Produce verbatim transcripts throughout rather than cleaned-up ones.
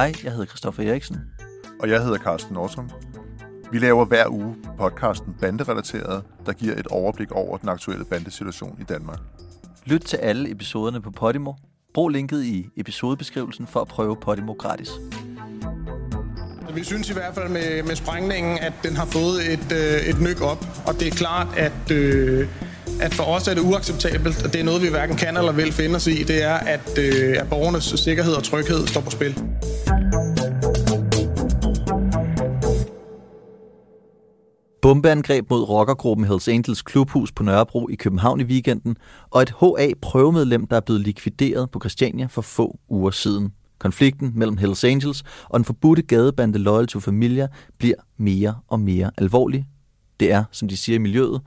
Hej, jeg hedder Kristoffer Eriksen. Og jeg hedder Carsten Norton. Vi laver hver uge podcasten Banderelateret, der giver et overblik over den aktuelle bandesituation i Danmark. Lyt til alle episoderne på Podimo. Brug linket i episodebeskrivelsen for at prøve Podimo gratis. Vi synes i hvert fald med, med sprængningen, at den har fået et, øh, et nyk op. Og det er klart, at, øh, at for os er det uacceptabelt, og det er noget, vi hverken kan eller vil finde os i. Det er, at, øh, at borgernes sikkerhed og tryghed står på spil. Bombeangreb mod rockergruppen Hells Angels klubhus på Nørrebro i København i weekenden, og et H A-prøvemedlem, der er blevet likvideret på Christiania for få uger siden. Konflikten mellem Hells Angels og den forbudte gadebande Loyal To Familia bliver mere og mere alvorlig. Det er, som de siger i miljøet,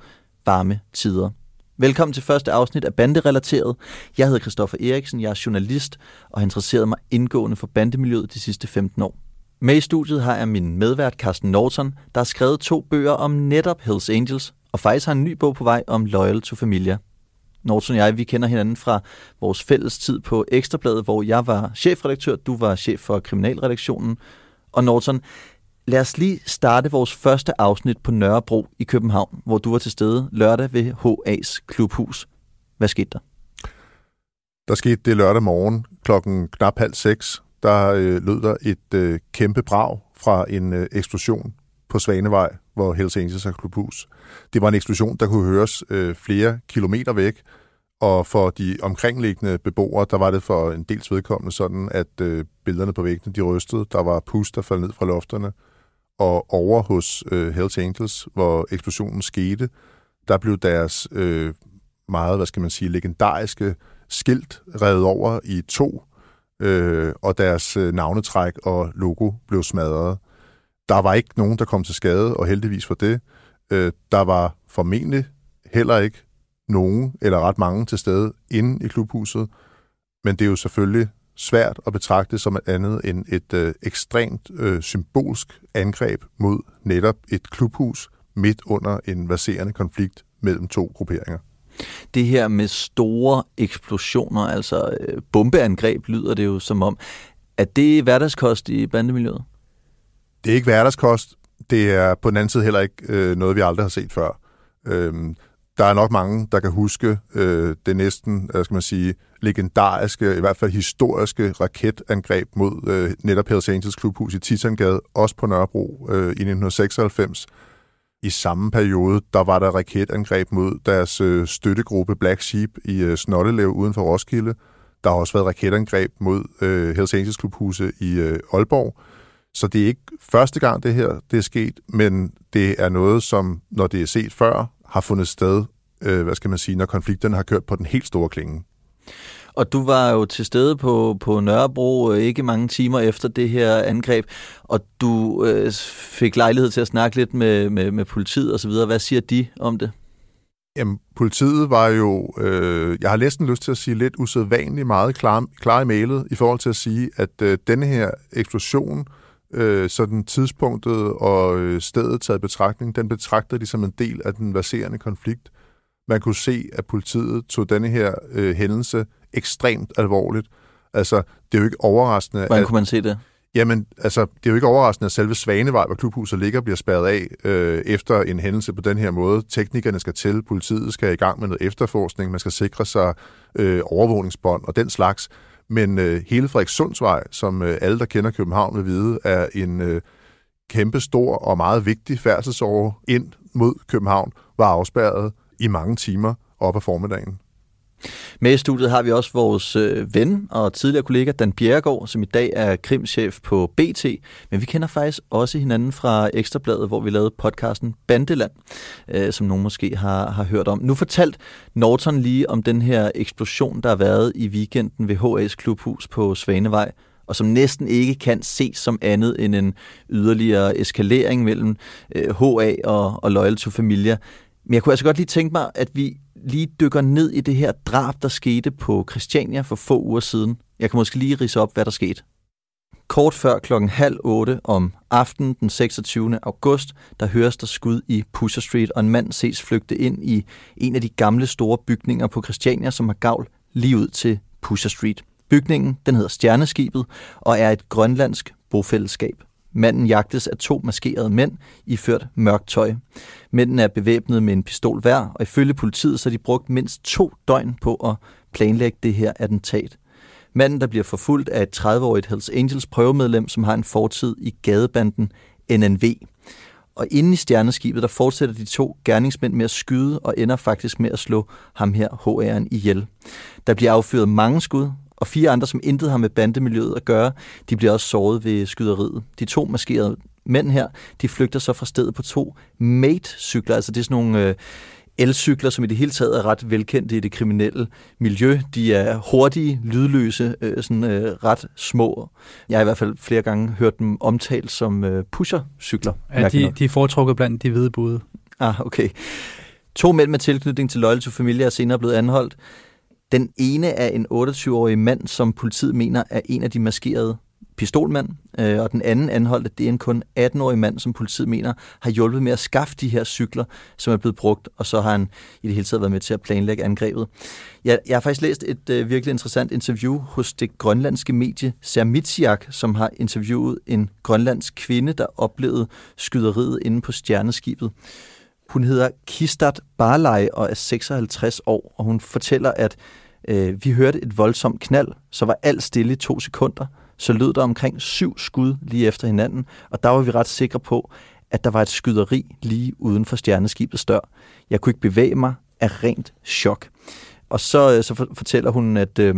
varme tider. Velkommen til første afsnit af Banderelateret. Jeg hedder Kristoffer Eriksen, jeg er journalist og har interesseret mig indgående for bandemiljøet de sidste femten år. Med i studiet har jeg min medvært Carsten Norton, der har skrevet to bøger om netop Hells Angels, og faktisk har en ny bog på vej om Loyal To Familia. Norton og jeg, vi kender hinanden fra vores fælles tid på Ekstrabladet, hvor jeg var chefredaktør, du var chef for kriminalredaktionen. Og Norton, lad os lige starte vores første afsnit på Nørrebro i København, hvor du var til stede lørdag ved H A's klubhus. Hvad skete der? Der skete det lørdag morgen klokken knap halv seks. Der øh, lød der et øh, kæmpe brag fra en øh, eksplosion på Svanevej, hvor Hells Angels har klubhus. Det var en eksplosion, der kunne høres øh, flere kilometer væk, og for de omkringliggende beboere, der var det for en dels vedkommende sådan, at øh, billederne på væggene, de rystede. Der var pust, der faldt ned fra lofterne, og over hos øh, Hells Angels, hvor eksplosionen skete, der blev deres øh, meget, hvad skal man sige, legendariske skilt revet over i to, øh, og deres øh, navnetræk og logo blev smadret. Der var ikke nogen, der kom til skade, og heldigvis for det. Øh, der var formentlig heller ikke nogen, eller ret mange til stede inde i klubhuset, men det er jo selvfølgelig svært at betragte som et andet end et øh, ekstremt øh, symbolsk angreb mod netop et klubhus midt under en verserende konflikt mellem to grupperinger. Det her med store eksplosioner, altså øh, bombeangreb, lyder det jo som om, at det er hverdagskost i bandemiljøet? Det er ikke hverdagskost. Det er på den anden side heller ikke øh, noget, vi aldrig har set før. Øhm, der er nok mange, der kan huske øh, det næsten, skal man sige, legendariske, i hvert fald historiske raketangreb mod øh, netop Hells Angels klubhus i Titangade, også på Nørrebro øh, i nitten seksoghalvfems. I samme periode, der var der raketangreb mod deres øh, støttegruppe Black Sheep i øh, Snottelev uden for Roskilde. Der har også været raketangreb mod øh, Hells Angels klubhuse i øh, Aalborg. Så det er ikke første gang, det her det er sket, men det er noget, som, når det er set før, har fundet sted, øh, hvad skal man sige, når konflikterne har kørt på den helt store klinge. Og du var jo til stede på, på Nørrebro ikke mange timer efter det her angreb, og du øh, fik lejlighed til at snakke lidt med, med, med politiet osv. Hvad siger de om det? Jamen, politiet var jo, øh, jeg har næsten lyst til at sige, lidt usædvanligt meget klar, klar i mailet i forhold til at sige, at øh, denne her eksplosion, Øh, sådan tidspunktet og øh, stedet taget betragtning, den betragtede de som en del af den verserende konflikt. Man kunne se, at politiet tog denne her øh, hændelse ekstremt alvorligt. Altså, det er jo ikke overraskende... Hvordan at, kunne man se det? Jamen, altså, det er jo ikke overraskende, at selve Svanevej, hvor klubhuset ligger, bliver spærret af øh, efter en hændelse på den her måde. Teknikerne skal til, politiet skal i gang med noget efterforskning, man skal sikre sig øh, overvågningsbånd og den slags. Men øh, hele Frederikssundsvej, som øh, alle, der kender København, vil vide, er en øh, kæmpe stor og meget vigtig færdselsåre ind mod København, var afspærret i mange timer op ad formiddagen. Med i studiet har vi også vores øh, ven og tidligere kollega Dan Bjerregaard, som i dag er krimchef på B T, men vi kender faktisk også hinanden fra Ekstrabladet, hvor vi lavede podcasten Bandeland, øh, som nogen måske har, har hørt om. Nu fortalte Norton lige om den her eksplosion, der har været i weekenden ved H A's klubhus på Svanevej, og som næsten ikke kan ses som andet end en yderligere eskalering mellem øh, H A og, og Loyal To Familia. Men jeg kunne altså godt lige tænke mig, at vi lige dykker ned i det her drab, der skete på Christiania for få uger siden. Jeg kan måske lige ridse op, hvad der skete. Kort før klokken halv otte om aftenen den seksogtyvende august, der høres der skud i Pusher Street, og en mand ses flygte ind i en af de gamle store bygninger på Christiania, som har gavl lige ud til Pusher Street. Bygningen den hedder Stjerneskibet og er et grønlandsk bofællesskab. Manden jagtes af to maskerede mænd iført mørkt tøj. Mændene er bevæbnet med en pistol hver, og ifølge politiet så har de brugt mindst to døgn på at planlægge det her attentat. Manden, der bliver forfulgt, er et tredive-årigt Hells Angels prøvemedlem, som har en fortid i gadebanden N N V. Og inde i Stjerneskibet, der fortsætter de to gerningsmænd med at skyde og ender faktisk med at slå ham her, H R'en, ihjel. Der bliver affyret mange skud, og fire andre, som intet har med bandemiljøet at gøre, de bliver også såret ved skyderiet. De to maskerede mænd her, de flygter så fra stedet på to mate-cykler, altså det er sådan nogle øh, elcykler, som i det hele taget er ret velkendte i det kriminelle miljø. De er hurtige, lydløse, øh, sådan øh, ret små. Jeg har i hvert fald flere gange hørt dem omtalt som øh, pusher-cykler. Ja, de, de er foretrukket blandt de hvide bude. Ah, okay. To mænd med tilknytning til Loyal To Familia er senere blevet anholdt. Den ene er en otteogtyve-årig mand, som politiet mener er en af de maskerede pistolmænd, og den anden anholdte, det er en kun atten-årig mand, som politiet mener har hjulpet med at skaffe de her cykler, som er blevet brugt, og så har han i det hele taget været med til at planlægge angrebet. Jeg, jeg har faktisk læst et øh, virkelig interessant interview hos det grønlandske medie Sermitsiaq, som har interviewet en grønlandsk kvinde, der oplevede skyderiet inde på Stjerneskibet. Hun hedder Kistat Barley og er seksoghalvtreds år, og hun fortæller, at øh, vi hørte et voldsomt knald, så var alt stille i to sekunder, så lød der omkring syv skud lige efter hinanden, og der var vi ret sikre på, at der var et skyderi lige uden for Stjerneskibets dør. Jeg kunne ikke bevæge mig af rent chok. Og så, øh, så for, fortæller hun, at øh,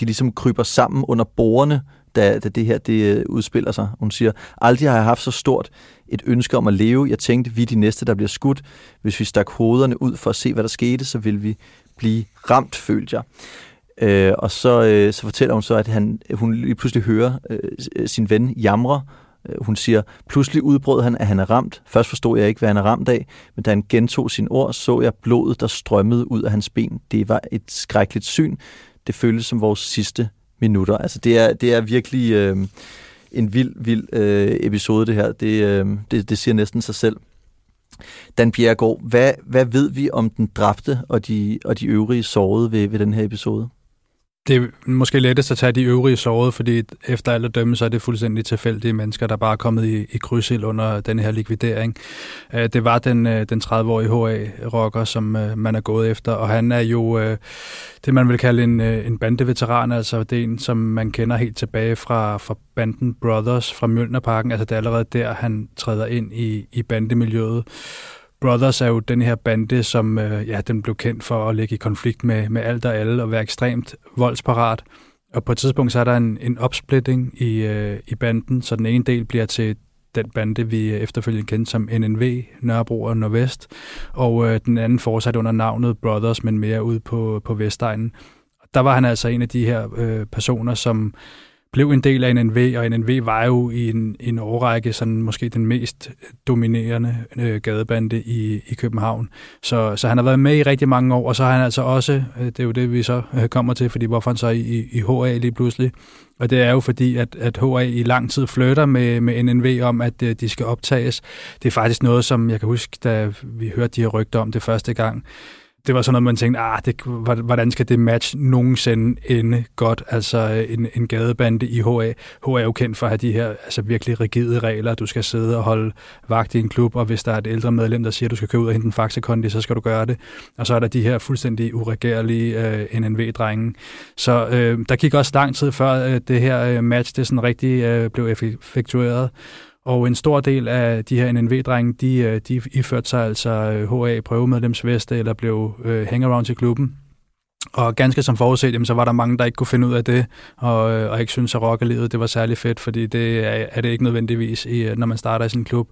de ligesom kryber sammen under bordene, Da, da det her det udspiller sig. Hun siger, aldrig har jeg haft så stort et ønske om at leve. Jeg tænkte, vi er de næste, der bliver skudt. Hvis vi stak hovederne ud for at se, hvad der skete, så ville vi blive ramt, følte jeg. Øh, og så, øh, så fortæller hun så, at han, hun lige pludselig hører øh, sin ven jamre. Hun siger, pludselig udbrød han, at han er ramt. Først forstod jeg ikke, hvad han er ramt af, men da han gentog sine ord, så jeg blodet, der strømmede ud af hans ben. Det var et skrækkeligt syn. Det føltes som vores sidste minutter. Altså det er, det er virkelig øh, en vild, vild øh, episode, det her. Det, øh, det, det siger næsten sig selv. Dan Bjerregaard, hvad, hvad ved vi om den dræbte og de, og de øvrige sårede ved, ved den her episode? Det er måske lettest at tage de øvrige sårede, fordi efter alt at dømme, så er det fuldstændig tilfældige mennesker, der bare er kommet i, i krydsild under den her likvidering. Det var den, den tredive-årige H A-rocker, som man er gået efter, og han er jo det, man vil kalde en, en bandeveteran, altså det er en, som man kender helt tilbage fra, fra banden Brothers, fra Mjølnerparken, altså det er allerede der, han træder ind i, i bandemiljøet. Brothers er jo den her bande, som øh, ja, den blev kendt for at ligge i konflikt med, med alt og alle og være ekstremt voldsparat. Og på et tidspunkt så er der en, en opsplitting i, øh, i banden, så den ene del bliver til den bande, vi efterfølgende kendte som N N V, Nørrebro og Nordvest. Og øh, den anden fortsatte under navnet Brothers, men mere ude på, på Vestegnen. Der var han altså en af de her øh, personer, som blev en del af N N V, og N N V var jo i en, en årrække sådan måske den mest dominerende øh, gadebande i, i København. Så, så han har været med i rigtig mange år, og så har han altså også, øh, det er jo det, vi så øh, kommer til, fordi hvorfor han så i, i H A lige pludselig? Og det er jo fordi, at, at H A i lang tid flytter med, med N N V om, at øh, de skal optages. Det er faktisk noget, som jeg kan huske, da vi hørte de her rygter om det første gang. Det var sådan noget, man tænkte, ah, det, hvordan skal det match nogensinde ende godt? Altså en, en gadebande i H A. H A er jo kendt for at have de her altså virkelig rigide regler. Du skal sidde og holde vagt i en klub, og hvis der er et ældre medlem, der siger, at du skal købe ud og hente en faxekondi, så skal du gøre det. Og så er der de her fuldstændig uregerlige øh, N N V-drenge. Så øh, der gik også lang tid før øh, det her øh, match det sådan rigtig øh, blev effektueret. Og en stor del af de her N N V-drenge, de, de iførte sig altså H A-prøvemedlemsveste eller blev øh, hangarounds i klubben. Og ganske som forudset, jamen, så var der mange, der ikke kunne finde ud af det, og, og ikke synes at rockerlivet det var særlig fedt, fordi det er, er det ikke nødvendigvis, i, når man starter i sådan en klub.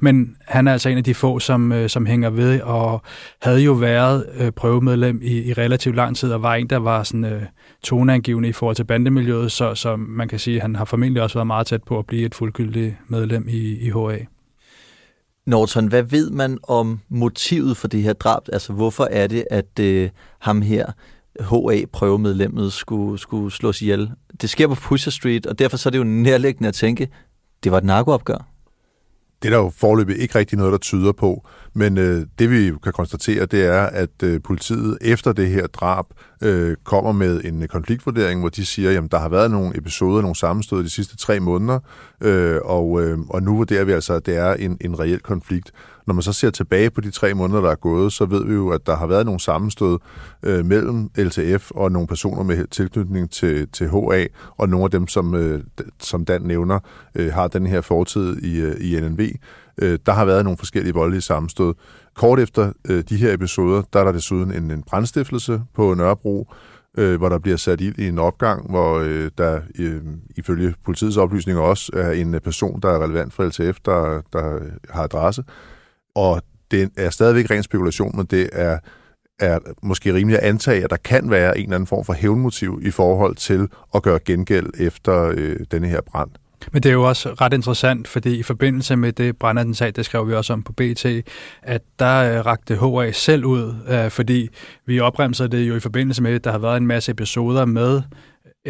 Men han er altså en af de få, som, som hænger ved, og havde jo været øh, prøvemedlem i, i relativt lang tid, og var en, der var sådan øh, toneangivende i forhold til bandemiljøet, så, så man kan sige, at han har formentlig også været meget tæt på at blive et fuldgyldigt medlem i, i H A. Norton, hvad ved man om motivet for det her drab? Altså, hvorfor er det, at øh, ham her, H A-prøvemedlemmet, skulle, skulle slås ihjel? Det sker på Pusher Street, og derfor så er det jo nærliggende at tænke, det var et narkoopgør. Det er der jo foreløbig ikke rigtig noget, der tyder på, Men øh, det vi kan konstatere, det er, at øh, politiet efter det her drab øh, kommer med en konfliktvurdering, hvor de siger, jamen der har været nogle episoder, nogle sammenstød de sidste tre måneder, øh, og, øh, og nu vurderer vi altså, at det er en, en reel konflikt. Når man så ser tilbage på de tre måneder, der er gået, så ved vi jo, at der har været nogle sammenstød øh, mellem L T F og nogle personer med tilknytning til, til H A, og nogle af dem, som, øh, som Dan nævner, øh, har den her fortid i, øh, i N N V. Øh, der har været nogle forskellige voldelige sammenstød. Kort efter øh, de her episoder, der er der desuden en, en brandstiftelse på Nørrebro, øh, hvor der bliver sat ild i en opgang, hvor øh, der øh, ifølge politiets oplysninger også er en person, der er relevant for L T F, der, der har adresse. Og det er stadigvæk ren spekulation, men det er, er måske rimeligt at antage, at der kan være en eller anden form for hævnmotiv i forhold til at gøre gengæld efter øh, denne her brand. Men det er jo også ret interessant, fordi i forbindelse med det brandattentat, det skrev vi også om på B T, at der rakte H A selv ud, øh, fordi vi opremser det jo i forbindelse med, at der har været en masse episoder med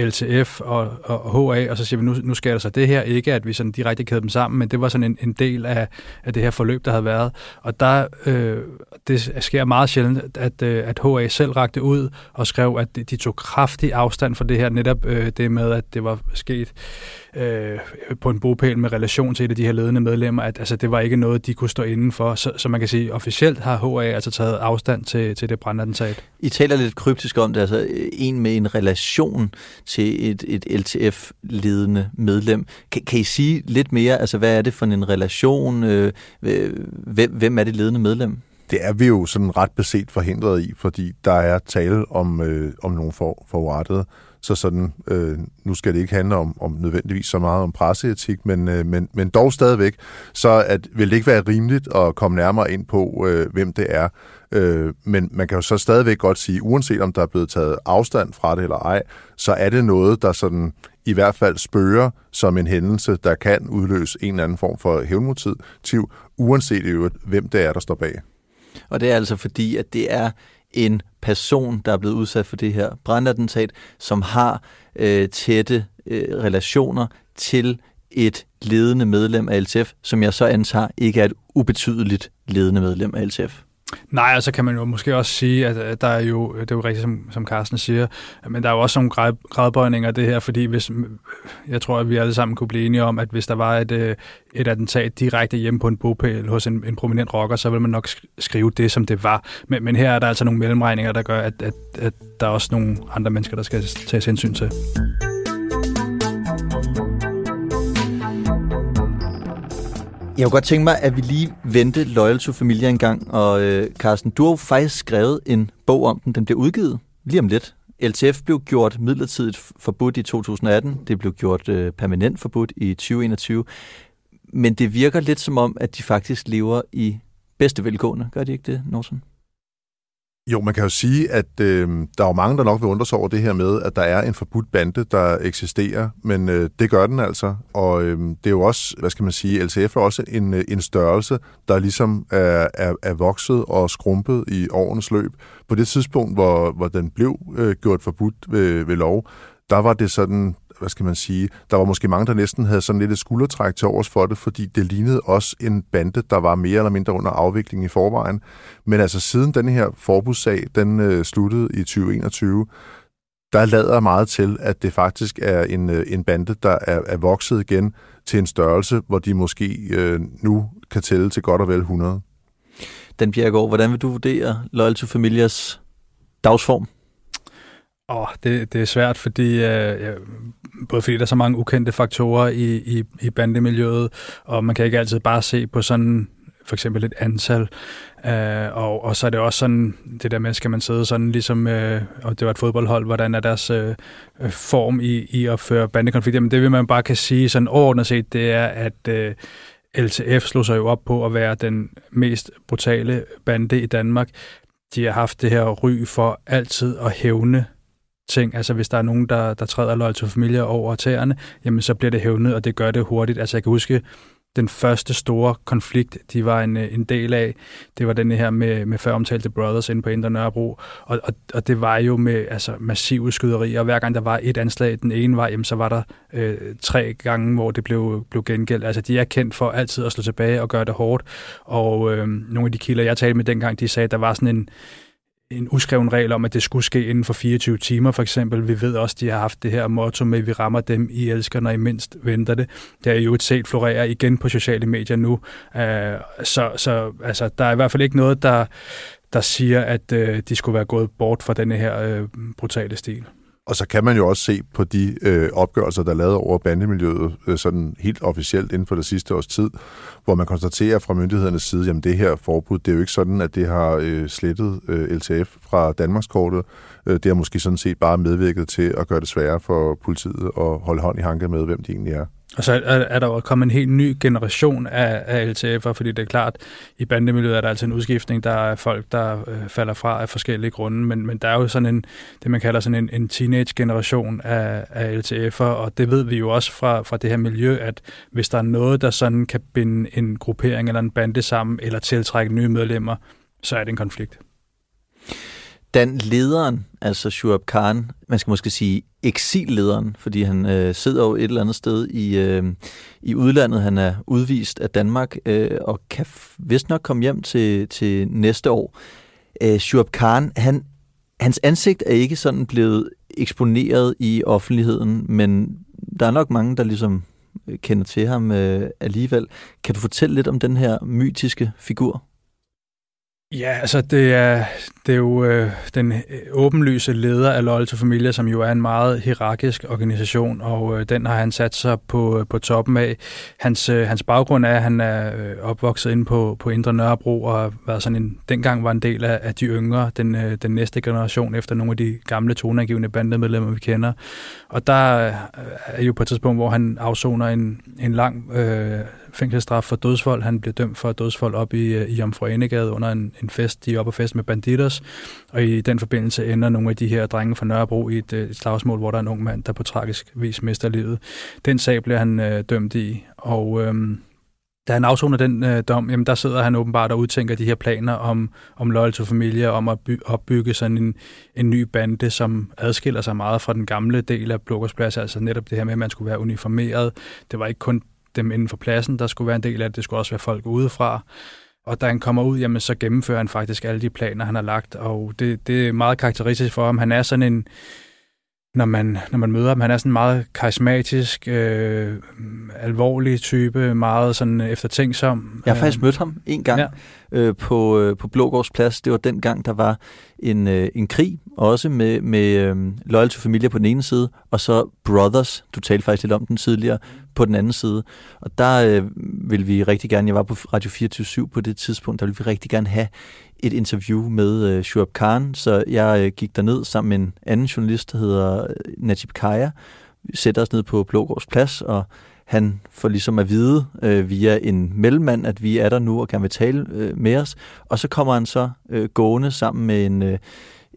L T F og, og H A, og så siger vi, nu, nu sker der så det her. Ikke at vi sådan direkte kædede dem sammen, men det var sådan en, en del af, af det her forløb, der havde været. Og der, øh, det sker meget sjældent, at, øh, at H A selv rakte ud og skrev, at de, de tog kraftig afstand fra det her, netop øh, det med, at det var sket øh, på en bopæl med relation til et af de her ledende medlemmer, at altså, det var ikke noget, de kunne stå inden for. Så, så man kan sige, officielt har H A altså taget afstand til, til det brandattentat. I taler lidt kryptisk om det, altså en med en relation til et, et L T F-ledende medlem. Kan, kan I sige lidt mere, altså hvad er det for en relation? Øh, hvem, hvem er det ledende medlem? Det er vi jo sådan ret beset forhindret i, fordi der er tale om, øh, om nogle for, forrettede. Så sådan, øh, nu skal det ikke handle om, om nødvendigvis så meget om presseetik, men, øh, men, men dog stadigvæk, så at, vil det ikke være rimeligt at komme nærmere ind på, øh, hvem det er. Øh, men man kan jo så stadigvæk godt sige, uanset om der er blevet taget afstand fra det eller ej, så er det noget, der sådan i hvert fald spørger som en hændelse, der kan udløse en eller anden form for hævnmotiv, uanset i øvrigt, hvem det er, der står bag. Og det er altså fordi, at det er en person, der er blevet udsat for det her brandattentat, som har øh, tætte øh, relationer til et ledende medlem af L T F, som jeg så antager ikke er et ubetydeligt ledende medlem af L T F. Nej, og så kan man jo måske også sige, at der er jo, det er jo rigtigt, som, som Carsten siger, men der er jo også nogle gradbøjninger af det her, fordi hvis, jeg tror, at vi alle sammen kunne blive enige om, at hvis der var et, et attentat direkte hjemme på en bopæl hos en, en prominent rocker, så ville man nok skrive det, som det var. Men, men her er der altså nogle mellemregninger, der gør, at, at, at der er også nogle andre mennesker, der skal tages hensyn til. Jeg kunne godt tænke mig, at vi lige vente Loyal To Familia en gang, og øh, Carsten, du har jo faktisk skrevet en bog om den. Den blev udgivet lige om lidt. L T F blev gjort midlertidigt forbudt i to tusind og atten. Det blev gjort øh, permanent forbudt i tyve enogtyve. Men det virker lidt som om, at de faktisk lever i bedste velgående. Gør de ikke det, Norton? Jo, man kan jo sige, at øh, der er jo mange, der nok vil undre sig over det her med, at der er en forbudt bande, der eksisterer, men øh, det gør den altså, og øh, det er jo også, hvad skal man sige, L T F er også en, en størrelse, der ligesom er, er, er vokset og skrumpet i årenes løb. På det tidspunkt, hvor, hvor den blev øh, gjort forbudt ved, ved lov, der var det sådan, hvad skal man sige, der var måske mange, der næsten havde sådan lidt et skuldertræk til overs for det, fordi det lignede også en bande, der var mere eller mindre under afvikling i forvejen. Men altså siden den her forbudssag, den øh, sluttede i tyve enogtyve, der lader meget til, at det faktisk er en, øh, en bande, der er, er vokset igen til en størrelse, hvor de måske øh, nu kan tælle til godt og vel hundrede. Dan Bjerregaard, hvordan vil du vurdere Loyal To Familias dagsform? Åh, oh, det, det er svært, fordi øh, ja, både fordi der er så mange ukendte faktorer i, i, i bandemiljøet, og man kan ikke altid bare se på sådan for eksempel et antal. Uh, og, og så er det også sådan, det der med, skal man sidde sådan ligesom, uh, og det var et fodboldhold, hvordan er deres uh, form i, i at føre bandekonflikter? Men det vil man bare kan sige sådan overordnet set, det er, at uh, L T F slog sig jo op på at være den mest brutale bande i Danmark. De har haft det her ry for altid at hævne ting. Altså hvis der er nogen, der, der træder Loyal To Familia over tæerne, jamen så bliver det hævnet, og det gør det hurtigt. Altså jeg kan huske, den første store konflikt, de var en, en del af. Det var den her med, med før omtalte Brothers inde på Indre Nørrebro, og, og, og det var jo med altså, massive skyderier, og hver gang der var et anslag den ene vej, så var der øh, tre gange, hvor det blev, blev gengældt. Altså, de er kendt for altid at slå tilbage og gøre det hårdt, og øh, nogle af de kilder, jeg talte med dengang, de sagde, at der var sådan en en uskreven regel om, at det skulle ske inden for fireogtyve timer, for eksempel. Vi ved også, de har haft det her motto med, vi rammer dem, I elsker, når I mindst venter det. Det er jo et set florerer igen på sociale medier nu. Så, så altså, der er i hvert fald ikke noget, der, der siger, at de skulle være gået bort fra denne her øh, brutale stil. Og så kan man jo også se på de øh, opgørelser, der er lavet over bandemiljøet, øh, sådan helt officielt inden for det sidste års tid, hvor man konstaterer fra myndighedernes side, jamen det her forbud, det er jo ikke sådan, at det har øh, slettet øh, L T F fra Danmarkskortet. Øh, det har måske sådan set bare medvirket til at gøre det sværere for politiet at holde hånd i hanke med, hvem de egentlig er. Og så er, er der jo kommet en helt ny generation af, af L T F'er, fordi det er klart, i bandemiljøet er der altid en udskiftning, der er folk, der øh, falder fra af forskellige grunde, men, men der er jo sådan en, det man kalder sådan en, en teenage-generation af, af L T F'er, og det ved vi jo også fra, fra det her miljø, at hvis der er noget, der sådan kan binde en gruppering eller en bande sammen, eller tiltrække nye medlemmer, så er det en konflikt. Dan, lederen, altså Shurab Khan, man skal måske sige eksillederen, fordi han øh, sidder jo et eller andet sted i, øh, i udlandet. Han er udvist af Danmark øh, og kan vist nok komme hjem til, til næste år. Øh, Shurab Khan, han, hans ansigt er ikke sådan blevet eksponeret i offentligheden, men der er nok mange, der ligesom kender til ham øh, alligevel. Kan du fortælle lidt om den her mytiske figur? Ja, altså det er, det er jo øh, den åbenlyse leder af Loyal To Familia, som jo er en meget hierarkisk organisation, og øh, den har han sat sig på, på toppen af. Hans, øh, hans baggrund er, at han er øh, opvokset inde på, på Indre Nørrebro, og var sådan en, dengang var en del af, af de yngre, den, øh, den næste generation, efter nogle af de gamle toneangivende bandemedlemmer, vi kender. Og der øh, er jo på et tidspunkt, hvor han afsoner en, en lang øh, fængselsstraf for dødsvold. Han blev dømt for dødsvold op i, i Jomfru Anegade under en en fest. De er oppe og fest med Bandidos, og i den forbindelse ender nogle af de her drenge fra Nørrebro i et, et slagsmål, hvor der er en ung mand, der på tragisk vis mister livet. Den sag bliver han øh, dømt i, og øhm, da han afsoner den øh, dom, jamen der sidder han åbenbart og udtænker de her planer om, om Loyal To Familia, om at by, opbygge sådan en, en ny bande, som adskiller sig meget fra den gamle del af Blågårdsplads, altså netop det her med, at man skulle være uniformeret. Det var ikke kun dem inden for pladsen, der skulle være en del af det, det skulle også være folk udefra. Og da han kommer ud, jamen, så gennemfører han faktisk alle de planer, han har lagt, og det, det er meget karakteristisk for ham. Han er sådan en, når man, når man møder ham, han er sådan en meget karismatisk, øh, alvorlig type, meget sådan eftertænksom. Jeg har faktisk mødt ham en gang ja. øh, på, øh, på Blågårdsplads. Det var den gang, der var en, øh, en krig, også med, med øh, Loyal To Familia på den ene side, og så Brothers, du talte faktisk lidt om den tidligere, på den anden side. Og der øh, ville vi rigtig gerne, jeg var på Radio fireogtyve syv på det tidspunkt, der ville vi rigtig gerne have et interview med øh, Shurab Khan, så jeg øh, gik derned sammen med en anden journalist, der hedder Najib Kaya. Vi sætter os ned på Blågårdsplads, og han får ligesom at vide øh, via en mellemmand, at vi er der nu og gerne vil tale øh, med os. Og så kommer han så øh, gående sammen med en, øh,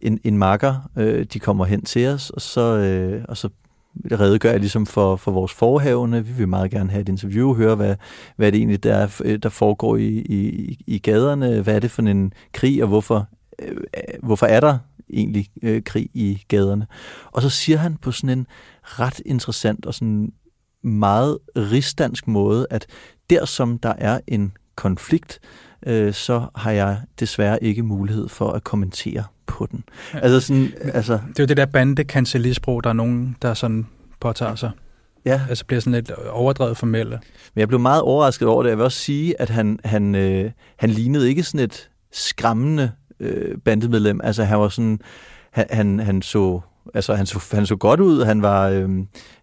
en, en makker. Øh, de kommer hen til os, og så, øh, og så redegør jeg ligesom for, for vores forhavne. Vi vil meget gerne have et interview, høre, hvad, hvad det egentlig der er, der foregår i, i, i gaderne. Hvad er det for en krig, og hvorfor, øh, hvorfor er der egentlig øh, krig i gaderne? Og så siger han på sådan en ret interessant og sådan meget rigsdansk måde, at der som der er en konflikt, øh, så har jeg desværre ikke mulighed for at kommentere på den. Altså sådan, altså... Det er jo det der bandekancellesprog, der er nogen, der sådan påtager sig. Ja. Altså bliver sådan lidt overdrevet formelle. Men jeg blev meget overrasket over det. Jeg vil også sige, at han, han, øh, han lignede ikke sådan et skræmmende øh, bandemedlem. Altså han var sådan... Han, han, han så... Altså, han så, han så godt ud, han var, øh,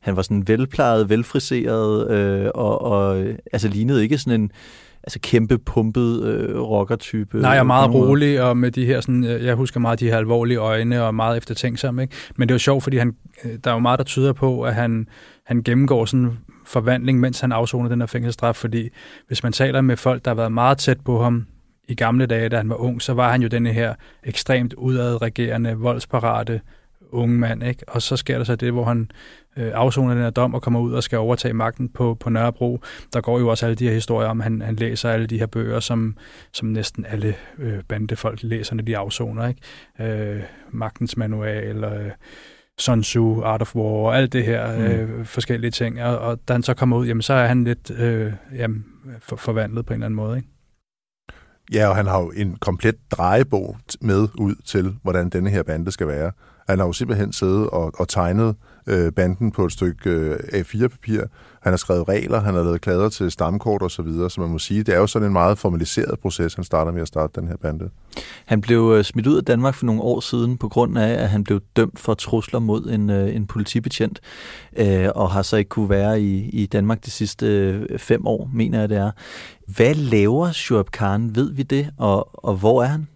han var sådan velplejet, velfriseret, øh, og, og altså, lignede ikke sådan en altså, kæmpe pumpet øh, rocker-type. Nej, og meget rolig, og med de her, sådan, jeg husker meget de her alvorlige øjne, og meget eftertænksom, ikke? Men det var sjovt, fordi han, der er jo meget, der tyder på, at han, han gennemgår sådan forvandling, mens han afsoner den her fængselsstraf, fordi hvis man taler med folk, der har været meget tæt på ham, i gamle dage, da han var ung, så var han jo denne her ekstremt udadreagerende, voldsparate, unge mand, ikke? Og så sker der så det, hvor han øh, afsoner den her dom og kommer ud og skal overtage magten på, på Nørrebro. Der går jo også alle de her historier om, han, han læser alle de her bøger, som, som næsten alle øh, bandefolk læser, når de afsoner, ikke? Øh, Magtens Manual, eller øh, Sun Tzu, Art of War, og alt det her mm. øh, forskellige ting. Og, og da han så kommer ud, jamen, så er han lidt øh, jamen, for, forvandlet på en eller anden måde, ikke? Ja, og han har jo en komplet drejebog med ud til, hvordan denne her bande skal være. Han har jo simpelthen siddet og, og tegnet øh, banden på et stykke øh, A fire papir. Han har skrevet regler, han har lavet klader til stamkort og så videre, så man må sige, det er jo sådan en meget formaliseret proces, han starter med at starte den her bande. Han blev smidt ud af Danmark for nogle år siden, på grund af, at han blev dømt for trusler mod en, en politibetjent, øh, og har så ikke kunne være i, i Danmark de sidste øh, fem år, mener jeg det er. Hvad laver Shurab Khan? Ved vi det, og, og hvor er han?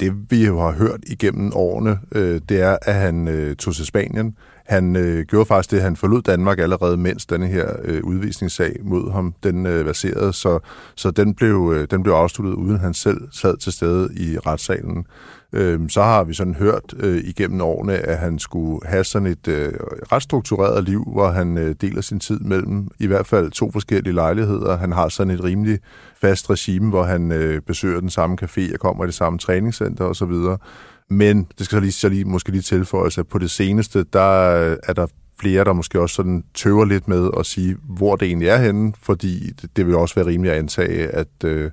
Det, vi jo har hørt igennem årene, øh, det er, at han øh, tog til Spanien. Han øh, gjorde faktisk det, han forlod Danmark allerede, mens denne her øh, udvisningssag mod ham, den øh, verserede. Så, så den, blev, øh, den blev afsluttet, uden han selv sad til stede i retssalen. Øh, så har vi sådan hørt øh, igennem årene, at han skulle have sådan et øh, ret struktureret liv, hvor han øh, deler sin tid mellem i hvert fald to forskellige lejligheder. Han har sådan et rimelig fast regime, hvor han øh, besøger den samme café og kommer i det samme træningscenter osv. Men det skal så lige, så lige, måske lige tilføjes, at på det seneste, der er der flere, der måske også sådan tøver lidt med at sige, hvor det egentlig er henne, fordi det vil også være rimeligt at antage, at øh,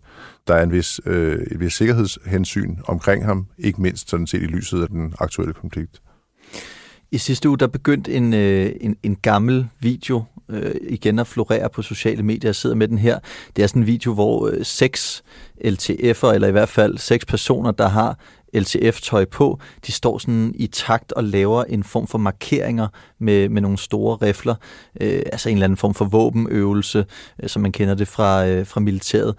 der er en vis, øh, et vis sikkerhedshensyn omkring ham, ikke mindst sådan set i lyset af den aktuelle konflikt. I sidste uge, der begyndte en, øh, en, en gammel video øh, igen at florere på sociale medier. Jeg sidder med den her. Det er sådan en video, hvor øh, seks L T F'er, eller i hvert fald seks personer, der har L T F-tøj på, de står sådan i takt og laver en form for markeringer med, med nogle store rifler, øh, altså en eller anden form for våbenøvelse, øh, som man kender det fra, øh, fra militæret.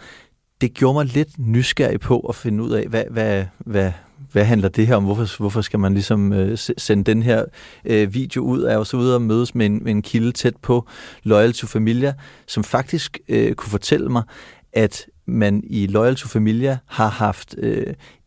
Det gjorde mig lidt nysgerrig på at finde ud af, hvad, hvad, hvad, hvad handler det her om? Hvorfor, hvorfor skal man ligesom øh, sende den her øh, video ud? Er jo så ude og mødes med en, med en kilde tæt på Loyal To Familia, som faktisk øh, kunne fortælle mig, at man i Loyal To Familia har haft øh,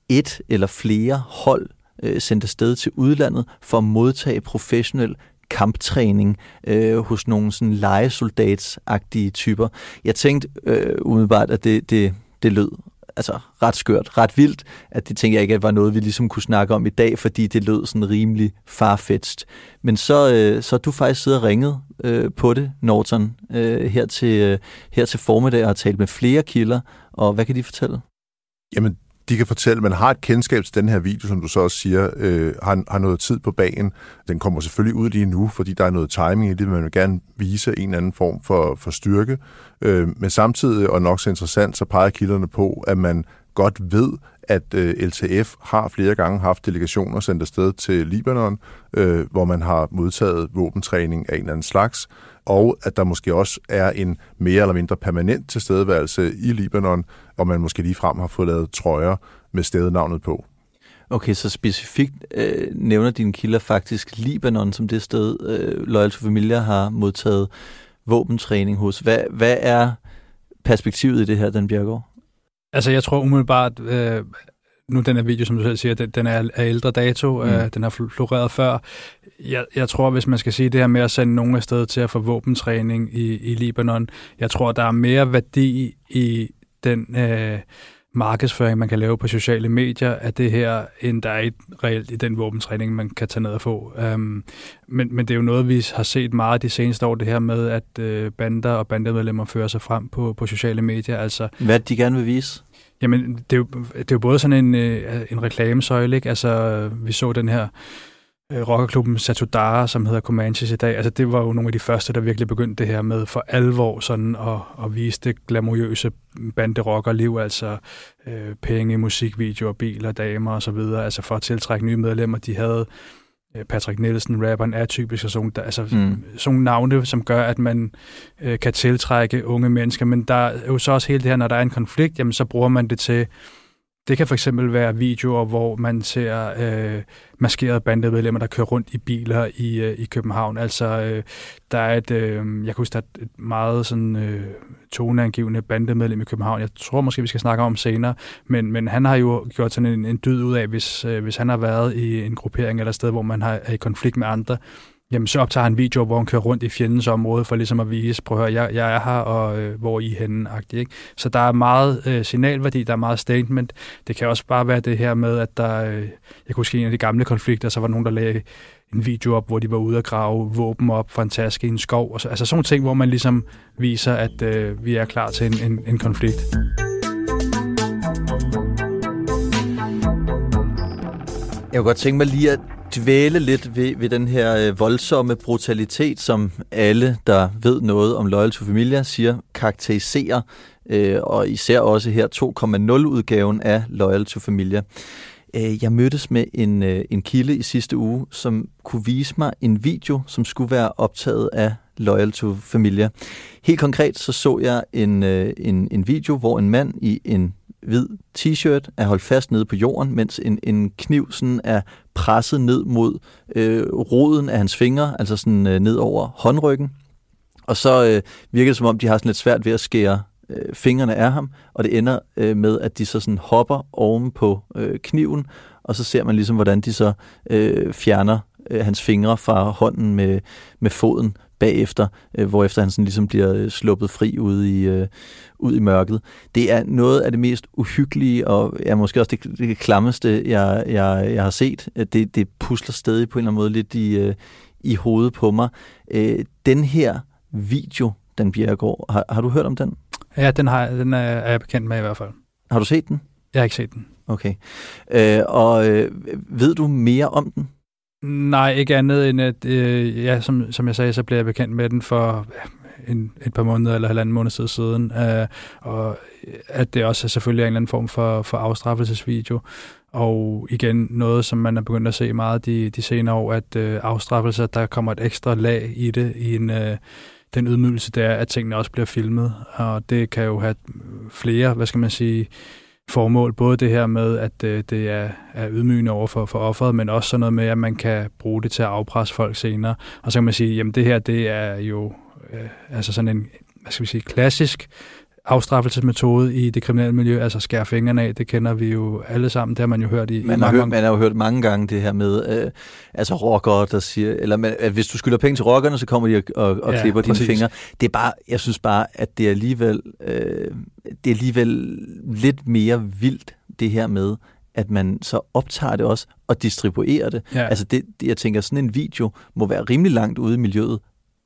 et eller flere hold øh, sendt afsted til udlandet for at modtage professionel kamptræning øh, hos nogle sådan lejesoldatsagtige typer. Jeg tænkte øh, umiddelbart, at det, det, det lød altså ret skørt, ret vildt, at det tænkte jeg ikke, at var noget, vi ligesom kunne snakke om i dag, fordi det lød sådan rimelig farfetched. Men så øh, så du faktisk sidder og ringet øh, på det, Norton, øh, her, til, øh, her til formiddag og har talt med flere kilder, og hvad kan de fortælle? Jamen, de kan fortælle, at man har et kendskab til den her video, som du så også siger, øh, har, har noget tid på bagen. Den kommer selvfølgelig ud lige nu, fordi der er noget timing i det, man vil gerne vise en eller anden form for, for styrke. Øh, men samtidig, og nok så interessant, så peger kilderne på, at man godt ved, at øh, L T F har flere gange haft delegationer sendt afsted til Libanon, øh, hvor man har modtaget våbentræning af en eller anden slags, og at der måske også er en mere eller mindre permanent tilstedeværelse i Libanon, og man måske ligefrem har fået lavet trøjer med stednavnet på. Okay, så specifikt øh, nævner dine kilder faktisk Libanon som det sted, øh, Loyal To Familia har modtaget våbentræning hos. Hvad, hvad er perspektivet i det her, Dan Bjerregaard? Altså, jeg tror umiddelbart, øh, nu den her video, som du selv siger, den, den er af ældre dato, mm. øh, den har floreret før. Jeg, jeg tror, hvis man skal sige det her med at sende nogen afsted til at få våbentræning i, i Libanon, jeg tror, der er mere værdi i den øh, markedsføring, man kan lave på sociale medier af det her, end der er reelt i den våbentræning, man kan tage ned og få. Øhm, men, men det er jo noget, vi har set meget de seneste år, det her med, at øh, bander og bandemedlemmer fører sig frem på, på sociale medier. Altså, hvad de gerne vil vise? Jamen, det er jo, det er jo både sådan en, øh, en reklamesøjle, ikke? Altså, vi så den her rockerklubben Satudara, som hedder Comanches i dag, altså det var jo nogle af de første, der virkelig begyndte det her med for alvor sådan at, at vise det glamourøse banderockerliv, altså øh, penge, musikvideoer, biler, damer og så videre, altså for at tiltrække nye medlemmer. De havde øh, Patrick Nielsen, rapperen, er typisk og sådan, der, altså mm. sådan navne, som gør, at man øh, kan tiltrække unge mennesker, men der er jo så også hele det her, når der er en konflikt, jamen så bruger man det til Det kan for eksempel være videoer, hvor man ser øh, maskerede bandemedlemmer, der kører rundt i biler i, øh, i København. Altså, øh, der er et, øh, jeg kan huske, der er et meget sådan, øh, toneangivende bandemedlem i København. Jeg tror måske, vi skal snakke om senere, men, men han har jo gjort sådan en, en dyd ud af, hvis, øh, hvis han har været i en gruppering eller et sted, hvor man har, er i konflikt med andre. Jamen, så optager han videoer, hvor han kører rundt i fjendens område, for ligesom at vise, prøv at høre, jeg, jeg er her, og øh, hvor I er henne-agtigt, ikke? Så der er meget øh, signalværdi, der er meget statement. Det kan også bare være det her med, at der, øh, jeg kunne huske en af de gamle konflikter, så var nogen, der lagde en video op, hvor de var ude at grave våben op fra en taske i en skov. Og så, altså sådan nogle ting, hvor man ligesom viser, at øh, vi er klar til en, en, en konflikt. Jeg kunne godt tænke mig lige at dvæle lidt ved, ved den her øh, voldsomme brutalitet, som alle, der ved noget om Loyal To Familia, siger karakteriserer, øh, og især også her to punkt nul udgaven af Loyal To Familia. Øh, jeg mødtes med en, øh, en kilde i sidste uge, som kunne vise mig en video, som skulle være optaget af Loyal To Familia. Helt konkret så så jeg en, øh, en, en video, hvor en mand i en hvid t-shirt er holdt fast nede på jorden, mens en, en kniv sådan er presset ned mod øh, roden af hans fingre, altså sådan øh, ned over håndryggen. Og så øh, virker det som om, de har sådan lidt svært ved at skære øh, fingrene af ham, og det ender øh, med, at de så sådan hopper oven på øh, kniven, og så ser man ligesom, hvordan de så øh, fjerner øh, hans fingre fra hånden med, med foden bagefter, øh, hvorefter han sådan ligesom bliver sluppet fri ude i, øh, ud i mørket. Det er noget af det mest uhyggelige, og ja, måske også det, det klammeste, jeg, jeg, jeg har set. Det, det pusler stadig på en eller anden måde lidt i, øh, i hovedet på mig. Øh, den her video, Dan Bjerregaard, har, har du hørt om den? Ja, den, har, den er jeg bekendt med i hvert fald. Har du set den? Jeg har ikke set den. Okay. Øh, og øh, ved du mere om den? Nej, ikke andet end, at øh, ja, som, som jeg sagde, så blev jeg bekendt med den for ja, en, et par måneder eller halvanden måned siden, øh, og at det også er selvfølgelig en eller anden form for, for afstraffelsesvideo. Og igen, noget, som man er begyndt at se meget de, de senere år, at øh, afstraffelser, der kommer et ekstra lag i det, i en, øh, den ydmygelse, der er, at tingene også bliver filmet, og det kan jo have flere, hvad skal man sige, formål, både det her med, at øh, det er, er ydmygende over for, for offeret, men også sådan noget med, at man kan bruge det til at afpresse folk senere. Og så kan man sige, jamen det her, det er jo øh, altså sådan en, hvad skal vi sige, klassisk afstraffelsesmetode i det kriminelle miljø, altså skære fingrene af, det kender vi jo alle sammen, det har man jo hørt i man mange har hørt, gange. Man har jo hørt mange gange det her med, øh, altså rockere, der siger, eller man, at hvis du skylder penge til rockerne, så kommer de og, og, og ja, klipper præcis. Dine fingre. Det er bare, jeg synes bare, at det er alligevel, øh, det er alligevel lidt mere vildt, det her med, at man så optager det også og distribuerer det. Ja. Altså det, det, jeg tænker, sådan en video må være rimelig langt ude i miljøet,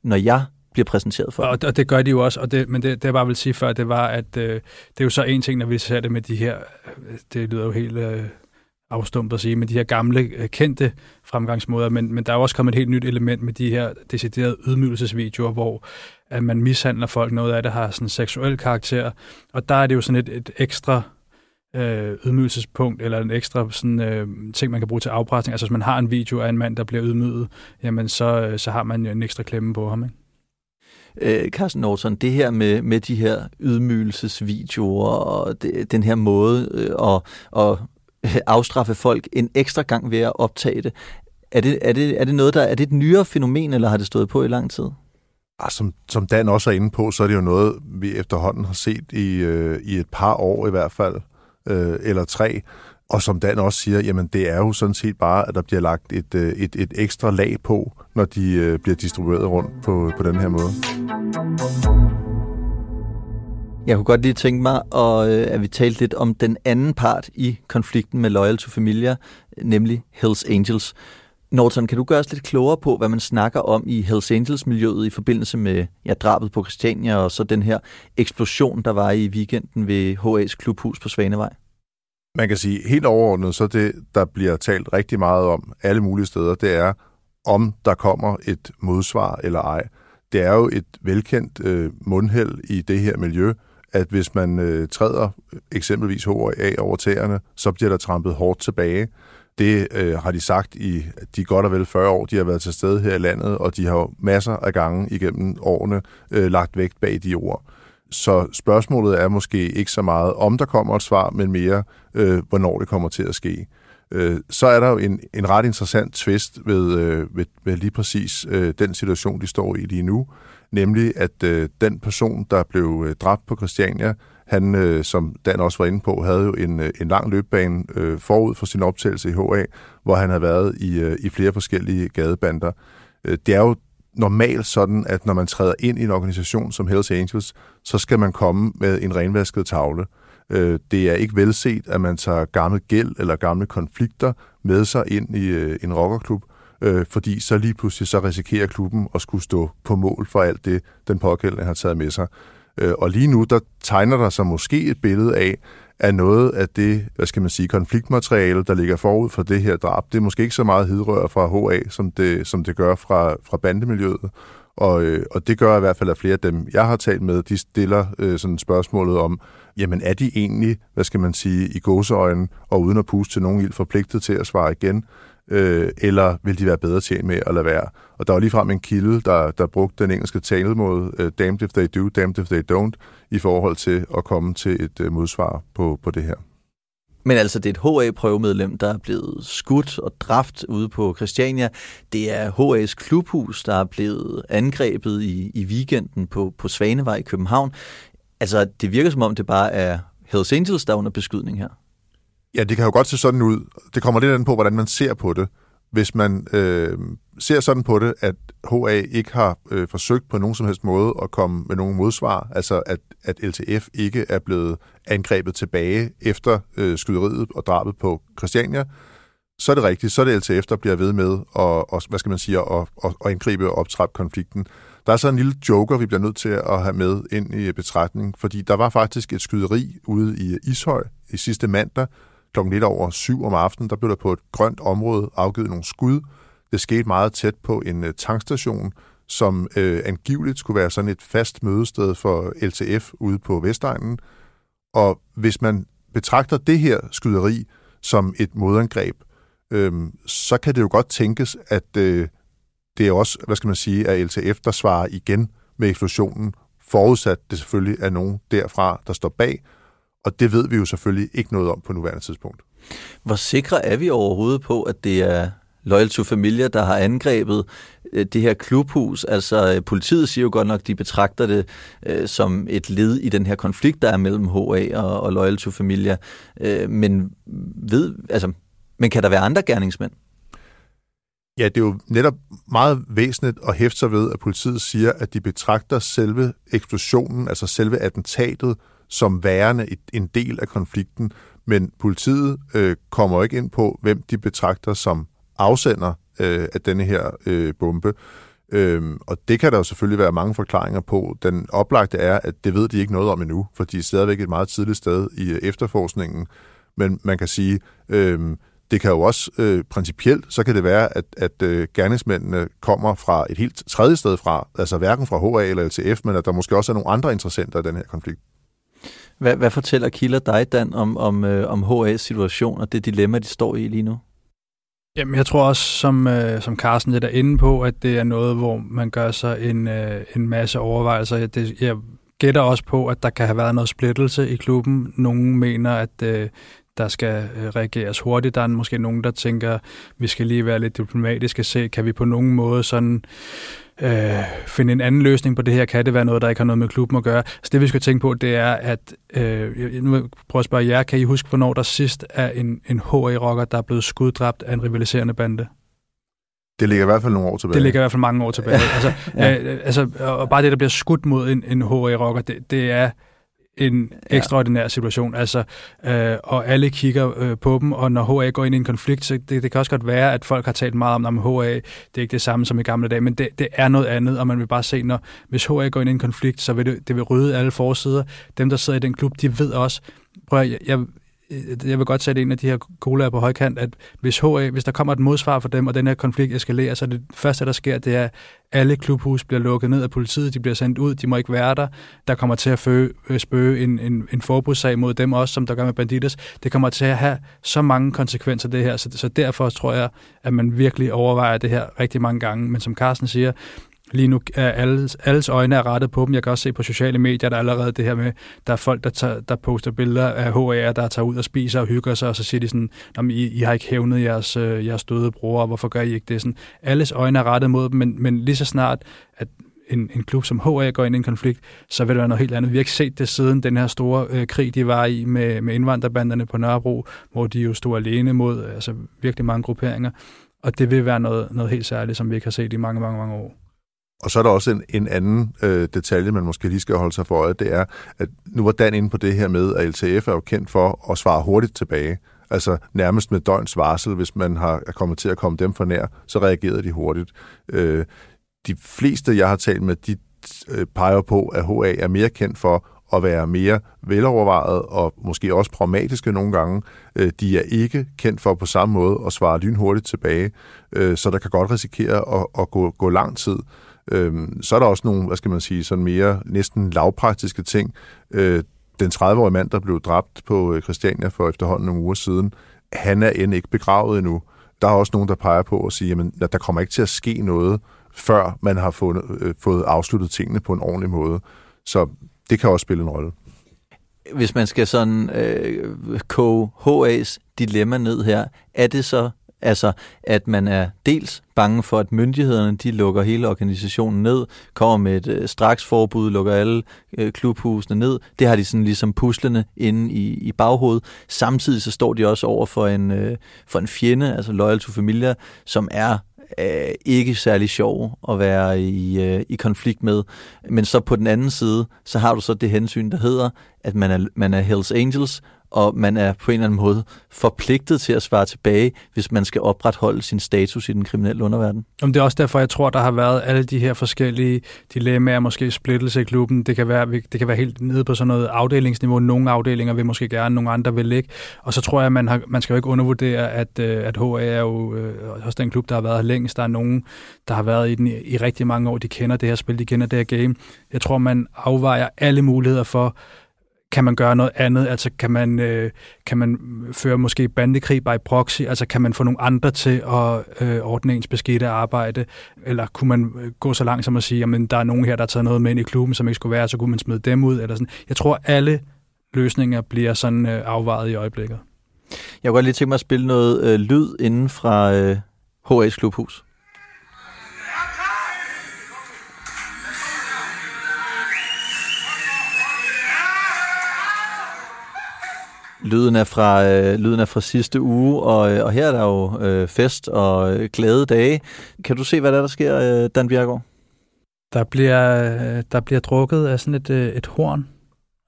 når jeg bliver præsenteret for. Og, og det gør de jo også, og det, men det, det jeg bare vil sige før, det var, at øh, det er jo så en ting, når vi ser det med de her, det lyder jo helt øh, afstumpet at sige, med de her gamle, øh, kendte fremgangsmåder, men, men der er også kommet et helt nyt element med de her deciderede ydmygelsesvideoer, hvor at man mishandler folk, noget af det har sådan en seksuel karakter, og der er det jo sådan et, et ekstra Øh, ydmygelsespunkt, eller en ekstra sådan, øh, ting, man kan bruge til afpresning. Altså hvis man har en video af en mand, der bliver ydmyget, jamen så, øh, så har man jo en ekstra klemme på ham, ikke? Øh, Carsten Norton, det her med, med de her ydmygelsesvideoer og det, den her måde øh, at, at afstraffe folk en ekstra gang ved at optage det, er det, er det, er det noget, der er det et nyere fænomen, eller har det stået på i lang tid? Som, som Dan også er inde på, så er det jo noget, vi efterhånden har set i, øh, i et par år i hvert fald, øh, eller tre. Og som Dan også siger, jamen det er jo sådan set bare, at der bliver lagt et, et, et ekstra lag på, når de bliver distribueret rundt på, på den her måde. Jeg kunne godt lige tænke mig, og, at vi talte lidt om den anden part i konflikten med Loyal To Familia, nemlig Hells Angels. Norton, kan du gøre os lidt klogere på, hvad man snakker om i Hells Angels-miljøet i forbindelse med ja, drabet på Christiania og så den her eksplosion, der var i weekenden ved H A's klubhus på Svanevej? Man kan sige, helt overordnet, så det, der bliver talt rigtig meget om alle mulige steder, det er, om der kommer et modsvar eller ej. Det er jo et velkendt øh, mundheld i det her miljø, at hvis man øh, træder eksempelvis H A over tæerne, så bliver der trampet hårdt tilbage. Det øh, har de sagt i de godt og vel fyrre år, de har været til stede her i landet, og de har masser af gange igennem årene øh, lagt vægt bag de ord. Så spørgsmålet er måske ikke så meget, om der kommer et svar, men mere, øh, hvornår det kommer til at ske. Øh, så er der jo en, en ret interessant twist ved, øh, ved, ved lige præcis øh, den situation, de står i lige nu, nemlig at øh, den person, der blev øh, dræbt på Christiania, han, øh, som Dan også var inde på, havde jo en, øh, en lang løbbane øh, forud for sin optagelse i H A, hvor han havde været i, øh, i flere forskellige gadebander. Øh, det er jo normalt sådan, at når man træder ind i en organisation som Hells Angels, så skal man komme med en renvasket tavle. Det er ikke velset, at man tager gammel gæld eller gamle konflikter med sig ind i en rockerklub, fordi så lige pludselig så risikerer klubben at skulle stå på mål for alt det, den pågældende har taget med sig. Og lige nu, der tegner der sig måske et billede af, at noget af det, hvad skal man sige, konfliktmateriale, der ligger forud for det her drab, det er måske ikke så meget hidrør fra H A, som det, som det gør fra, fra bandemiljøet. Og, og det gør i hvert fald, at flere af dem, jeg har talt med, de stiller øh, sådan spørgsmålet om, jamen er de egentlig, hvad skal man sige, i gåseøjne og uden at puste til nogen ild, forpligtet til at svare igen? Øh, eller vil de være bedre tjent med at lade være? Og der var ligefrem en kilde, der, der brugte den engelske talemåde, øh, damned if they do, damned if they don't, i forhold til at komme til et øh, modsvar på, på det her. Men altså, det er et H A-prøvemedlem, der er blevet skudt og dræbt ude på Christiania. Det er H A's klubhus, der er blevet angrebet i, i weekenden på, på Svanevej i København. Altså, det virker som om, det bare er Hells Angels, der er under beskydning her. Ja, det kan jo godt se sådan ud. Det kommer lidt an på, hvordan man ser på det. Hvis man øh, ser sådan på det, at H A ikke har øh, forsøgt på nogen som helst måde at komme med nogen modsvar, altså at, at L T F ikke er blevet angrebet tilbage efter øh, skyderiet og drabet på Christiania, så er det rigtigt, så er det L T F, der bliver ved med at, at, hvad skal man sige, at, at, at angribe og optrappe konflikten. Der er så en lille joker, vi bliver nødt til at have med ind i betragtning, fordi der var faktisk et skyderi ude i Ishøj i sidste mandag, klokken lidt over syv om aftenen, der blev der på et grønt område afgivet nogle skud. Det skete meget tæt på en tankstation, som øh, angiveligt skulle være sådan et fast mødested for L T F ude på Vestegnen. Og hvis man betragter det her skyderi som et modangreb, øh, så kan det jo godt tænkes, at øh, det er også, hvad skal man sige, at L T F, der svarer igen med eksplosionen, forudsat det selvfølgelig er nogen derfra, der står bag. Og det ved vi jo selvfølgelig ikke noget om på nuværende tidspunkt. Hvor sikre er vi overhovedet på, at det er Loyal To Familia, der har angrebet det her klubhus? Altså, politiet siger jo godt nok, at de betragter det øh, som et led i den her konflikt, der er mellem H A og, og Loyal To Familia. Øh, men, ved, altså, men kan der være andre gerningsmænd? Ja, det er jo netop meget væsentligt at hæfte sig ved, at politiet siger, at de betragter selve eksplosionen, altså selve attentatet, som værende et, en del af konflikten, men politiet øh, kommer ikke ind på, hvem de betragter som afsender øh, af denne her øh, bombe. Øhm, og det kan der jo selvfølgelig være mange forklaringer på. Den oplagte er, at det ved de ikke noget om endnu, for de er stadigvæk et meget tidligt sted i øh, efterforskningen. Men man kan sige, øh, det kan jo også øh, principielt, så kan det være, at, at øh, gerningsmændene kommer fra et helt tredje sted fra, altså hverken fra H A eller L T F, men at der måske også er nogle andre interessenter i den her konflikt. Hvad, hvad fortæller kilder dig, Dan, om, om, øh, om H A's situation og det dilemma, de står i lige nu? Jamen, jeg tror også, som, øh, som Carsten lidt er inde på, at det er noget, hvor man gør sig en, øh, en masse overvejelser. Det, jeg gætter også på, at der kan have været noget splittelse i klubben. Nogle mener, at øh, der skal øh, reageres hurtigt. Der er måske nogen, der tænker, at vi skal lige være lidt diplomatiske og se, kan vi på nogen måde sådan... Øh, finde en anden løsning på det her, kan det være noget, der ikke har noget med klubben at gøre. Så det, vi skal tænke på, det er, at øh, nu prøver at spørge jer, kan I huske, hvornår der sidst er en, en H A-rocker, der er blevet skuddræbt af en rivaliserende bande? Det ligger i hvert fald nogle år tilbage. Det ligger i hvert fald mange år tilbage. Altså, øh, altså, og bare det, der bliver skudt mod en, en H A-rocker, det, det er en ekstraordinær situation, altså, øh, og alle kigger øh, på dem, og når H A går ind i en konflikt, så det, det kan også godt være, at folk har talt meget om, at H A, det er ikke det samme som i gamle dage, men det, det er noget andet, og man vil bare se, når hvis H A går ind i en konflikt, så vil det, det vil rydde alle forsider. Dem, der sidder i den klub, de ved også, prøv at, jeg, jeg, jeg vil godt sætte en af de her colaer på højkant, at hvis H A, hvis der kommer et modsvar for dem, og den her konflikt eskalerer, så det første, der sker, det er, alle klubhus bliver lukket ned af politiet, de bliver sendt ud, de må ikke være der. Der kommer til at føge, spøge en, en, en forbudssag mod dem også, som der gør med Bandidos. Det kommer til at have så mange konsekvenser, det her. Så, så derfor tror jeg, at man virkelig overvejer det her rigtig mange gange. Men som Carsten siger, Lige nu er alles, alles øjne er rettet på dem. Jeg kan også se på sociale medier, der er allerede det her med, der er folk, der, tager, der poster billeder af H R'er, der tager ud og spiser og hygger sig, og så siger de sådan, I, I har ikke hævnet jeres, jeres døde bror, og hvorfor gør I ikke det? Sådan, alles øjne er rettet mod dem, men, men lige så snart, at en, en klub som H R går ind i en konflikt, så vil det være noget helt andet. Vi har ikke set det siden den her store øh, krig, de var i med, med indvandrerbanderne på Nørrebro, hvor de jo stod alene mod altså, virkelig mange grupperinger, og det vil være noget, noget helt særligt, som vi ikke har set i mange, mange, mange år. Og så er der også en, en anden øh, detalje, man måske lige skal holde sig for øje, det er, at nu var Dan inde på det her med, at L T F er jo kendt for at svare hurtigt tilbage. Altså nærmest med døgns varsel, hvis man har, er kommet til at komme dem for nær, så reagerede de hurtigt. Øh, de fleste, jeg har talt med, de øh, peger på, at H A er mere kendt for at være mere velovervejet og måske også pragmatiske nogle gange. Øh, de er ikke kendt for på samme måde at svare lynhurtigt tilbage, øh, så der kan godt risikere at, at gå, gå lang tid. Så er der også nogle, hvad skal man sige, sådan mere næsten lavpraktiske ting. Den tredive-årige mand, der blev dræbt på Christiania for efterhånden nogle uger siden, han er end ikke begravet endnu. Der er også nogen, der peger på og siger, jamen, at der kommer ikke til at ske noget, før man har fundet, fået afsluttet tingene på en ordentlig måde. Så det kan også spille en rolle. Hvis man skal sådan øh, koge H A's dilemma ned her, er det så altså, at man er dels bange for, at myndighederne de lukker hele organisationen ned, kommer med et øh, straksforbud, lukker alle øh, klubhusene ned. Det har de sådan ligesom puslende inde i, i baghovedet. Samtidig så står de også over for en, øh, for en fjende, altså Loyal To Familia, som er øh, ikke særlig sjov at være i, øh, i konflikt med. Men så på den anden side, så har du så det hensyn, der hedder, at man er, man er Hells Angels, og man er på en eller anden måde forpligtet til at svare tilbage, hvis man skal opretholde sin status i den kriminelle underverden. Jamen det er også derfor, jeg tror, der har været alle de her forskellige dilemmaer, måske splittelse i klubben. Det kan være, det kan være helt nede på sådan noget afdelingsniveau. Nogle afdelinger vil måske gerne, nogle andre vil ikke. Og så tror jeg, man, har, man skal jo ikke undervurdere, at, at H A er jo øh, også den klub, der har været her længst. Der er nogen, der har været i den i rigtig mange år. De kender det her spil, de kender det her game. Jeg tror, man afvejer alle muligheder for, kan man gøre noget andet? Altså kan man, øh, kan man føre måske bandekrig by proxy? Altså kan man få nogle andre til at øh, ordne ens beskidte arbejde? Eller kunne man gå så langt som at sige, jamen der er nogen her, der har taget noget med ind i klubben, som ikke skulle være, så kunne man smide dem ud? Eller sådan. Jeg tror, alle løsninger bliver sådan øh, afvejet i øjeblikket. Jeg kunne godt lige tænke mig at spille noget øh, lyd inden fra øh, H A's klubhus. Lyden er fra, øh, lyden er fra sidste uge, og, øh, og her er der jo øh, fest og øh, glade dage. Kan du se, hvad der, er, der sker, øh, Dan Bjerregaard? Der bliver, øh, der bliver drukket af sådan et, øh, et horn.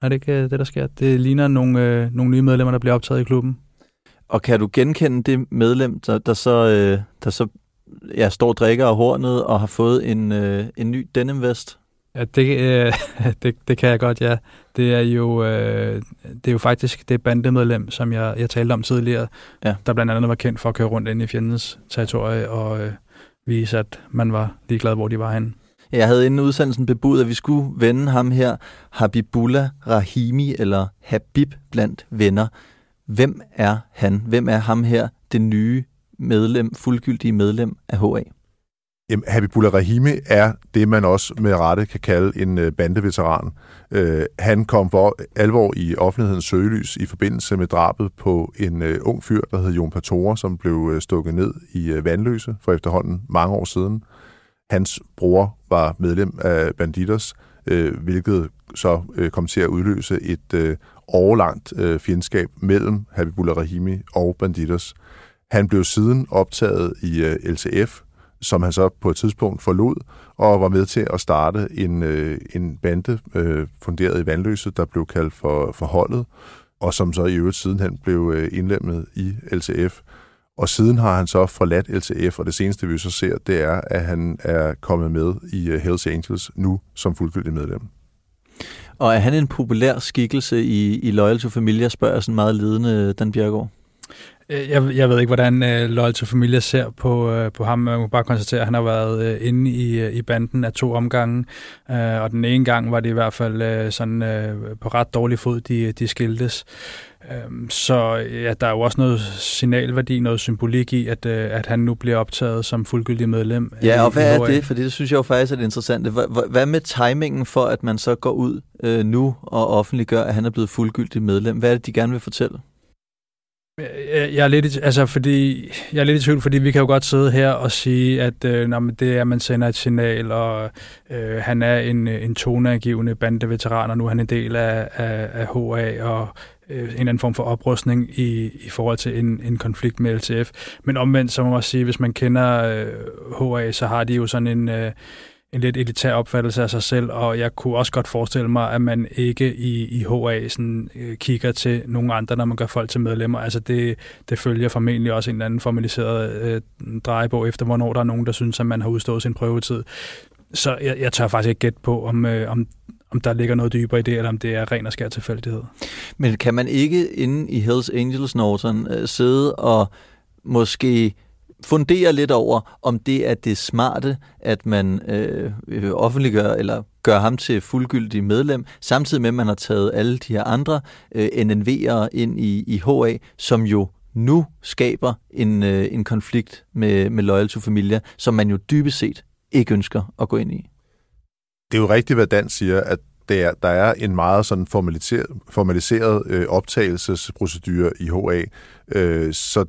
Er det ikke øh, det, der sker? Det ligner nogle, øh, nogle nye medlemmer, der bliver optaget i klubben. Og kan du genkende det medlem, der, der så, øh, der så ja, står og drikker af hornet og har fået en, øh, en ny denimvest? Ja, det, øh, det, det kan jeg godt, ja. Det er jo, øh, det er jo faktisk det bandemedlem, som jeg, jeg talte om tidligere, ja. Der blandt andet var kendt for at køre rundt ind i fjendens territorie og øh, vise, at man var ligeglad, hvor de var henne. Jeg havde inden udsendelsen bebudt, at vi skulle vende ham her, Habibullah Rahimi, eller Habib blandt venner. Hvem er han? Hvem er ham her, det nye medlem, fuldgyldige medlem af H A? Habibullah Rahimi er det, man også med rette kan kalde en bandeveteran. Øh, han kom for alvor i offentlighedens søgelys i forbindelse med drabet på en øh, ung fyr, der hed Jon Patore, som blev øh, stukket ned i øh, Vanløse for efterhånden mange år siden. Hans bror var medlem af Bandidos, øh, hvilket så øh, kom til at udløse et øh, årelangt øh, fjendskab mellem Habibullah Rahimi og Bandidos. Han blev siden optaget i øh, L T F, som han så på et tidspunkt forlod, og var med til at starte en, øh, en bande øh, funderet i Vanløse, der blev kaldt for, for Holdet, og som så i øvrigt sidenhen blev øh, indlemmet i L T F. Og siden har han så forladt L T F, og det seneste vi så ser, det er, at han er kommet med i øh, Hells Angels, nu som fuldgyldig medlem. Og er han en populær skikkelse i, i Loyal To Familia, spørger sådan meget ledende Dan Bjerregaard? Jeg, jeg ved ikke, hvordan øh, Loyal To Familia ser på, øh, på ham. Jeg må bare konstatere, at han har været øh, inde i, øh, i banden af to omgange. Øh, og den ene gang var det i hvert fald øh, sådan, øh, på ret dårlig fod, de, de skiltes. Øh, så ja, der er jo også noget signalværdi, noget symbolik i, at, øh, at han nu bliver optaget som fuldgyldig medlem. Ja, og i, hvad i er det? Fordi det synes jeg jo faktisk er det interessante. H- hvad med timingen for, at man så går ud øh, nu og offentliggør, at han er blevet fuldgyldig medlem? Hvad er det, de gerne vil fortælle? Jeg er lidt, altså fordi jeg er lidt i tvivl, fordi vi kan jo godt sidde her og sige, at øh, når man, det er, at man sender et signal, og øh, han er en, en toneangivende bandeveteran, og nu er han en del af, af, af H A og øh, en eller anden form for oprustning i, i forhold til en, en konflikt med L T F. Men omvendt, så må man også sige, hvis man kender øh, H A, så har de jo sådan en... Øh, en lidt elitær opfattelse af sig selv, og jeg kunne også godt forestille mig, at man ikke i, i H A sådan, øh, kigger til nogen andre, når man gør folk til medlemmer. Altså det, det følger formentlig også en eller anden formaliseret øh, drejebog efter, hvornår der er nogen, der synes, at man har udstået sin prøvetid. Så jeg, jeg tør faktisk ikke gætte på, om, øh, om, om der ligger noget dybere i det, eller om det er ren og skær tilfældighed. Men kan man ikke inde i Hells Angels Norton øh, sidde og måske... fundere lidt over, om det er det smarte, at man øh, offentliggør eller gør ham til fuldgyldig medlem, samtidig med, at man har taget alle de her andre øh, N N V'ere ind i, i H A, som jo nu skaber en, øh, en konflikt med, med Loyal To Familia, som man jo dybest set ikke ønsker at gå ind i. Det er jo rigtigt, hvad Dan siger, at det er, der er en meget sådan formaliseret, formaliseret øh, optagelsesprocedure i H A, øh, så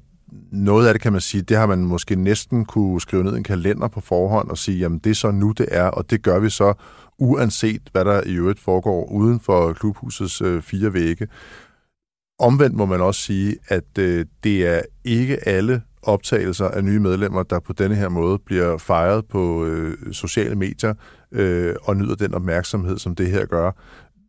noget af det, kan man sige, det har man måske næsten kunne skrive ned i en kalender på forhånd og sige, jamen det er så nu, det er, og det gør vi så, uanset hvad der i øvrigt foregår uden for klubhusets øh, fire vægge. Omvendt må man også sige, at øh, det er ikke alle optagelser af nye medlemmer, der på denne her måde bliver fejret på øh, sociale medier øh, og nyder den opmærksomhed, som det her gør.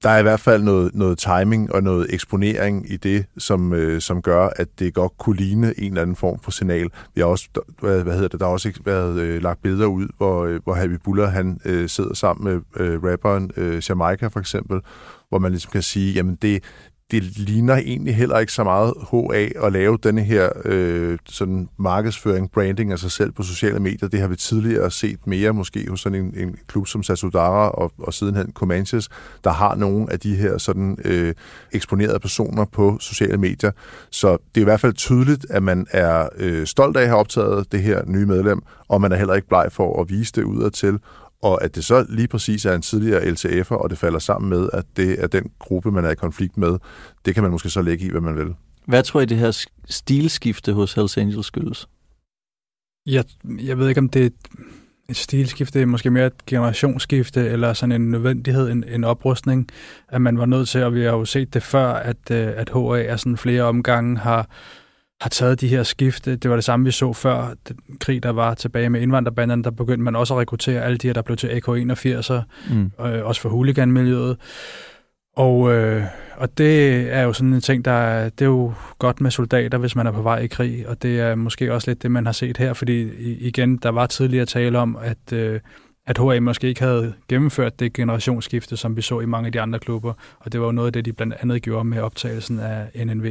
Der er i hvert fald noget, noget timing og noget eksponering i det, som, øh, som gør, at det godt kunne ligne en eller anden form for signal. Vi har også, hvad, hvad hedder det, der har også været øh, lagt billeder ud, hvor, øh, hvor Habibullah han øh, sidder sammen med øh, rapperen øh, Jamaica for eksempel, hvor man ligesom kan sige, jamen det, det ligner egentlig heller ikke så meget H A at lave denne her øh, sådan markedsføring, branding af sig selv på sociale medier. Det har vi tidligere set mere måske hos sådan en, en klub som Sassudara og, og sidenhen Comanches, der har nogle af de her sådan øh, eksponerede personer på sociale medier. Så det er i hvert fald tydeligt, at man er øh, stolt af at have optaget det her nye medlem, og man er heller ikke bleg for at vise det udadtil. Og at det så lige præcis er en tidligere L T F'er, og det falder sammen med, at det er den gruppe, man er i konflikt med, det kan man måske så lægge i, hvad man vil. Hvad tror I, det her stilskifte hos Hells Angels skyldes? Jeg, jeg ved ikke, om det er et stilskifte, måske mere et generationsskifte, eller sådan en nødvendighed, en, en oprustning, at man var nødt til, og vi har jo set det før, at, at H A er sådan flere omgange har... har taget de her skift. Det var det samme, vi så før den krig, der var tilbage med indvandrerbanderne. Der begyndte man også at rekruttere alle de her, der blev til A K enogfirs'er, mm. øh, også for hooliganmiljøet. Og, øh, og det er jo sådan en ting, der det er jo godt med soldater, hvis man er på vej i krig, og det er måske også lidt det, man har set her, fordi igen, der var tidligere tale om, at, øh, at H A måske ikke havde gennemført det generationsskifte, som vi så i mange af de andre klubber, og det var jo noget af det, de blandt andet gjorde med optagelsen af N N V.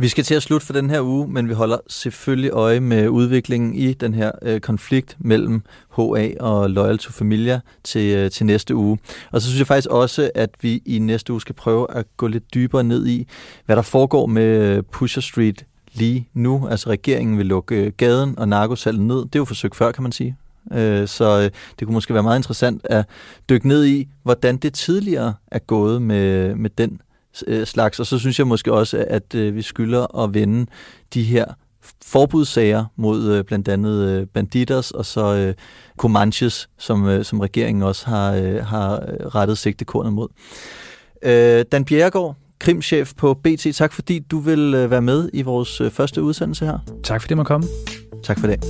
Vi skal til at slutte for den her uge, men vi holder selvfølgelig øje med udviklingen i den her øh, konflikt mellem H A og Loyal To Familia til, øh, til næste uge. Og så synes jeg faktisk også, at vi i næste uge skal prøve at gå lidt dybere ned i, hvad der foregår med Pusher Street lige nu. Altså regeringen vil lukke gaden og narkosalget ned. Det er jo forsøgt før, kan man sige. Øh, så øh, det kunne måske være meget interessant at dykke ned i, hvordan det tidligere er gået med, med den slags, og så synes jeg måske også, at vi skylder at vende de her forbudssager mod blandt andet Bandidos og så Comanches, som, som regeringen også har, har rettet sigtekornet mod. Dan Bjerregaard, krimchef på B T, tak fordi du vil være med i vores første udsendelse her. Tak fordi jeg måtte komme. Tak for det.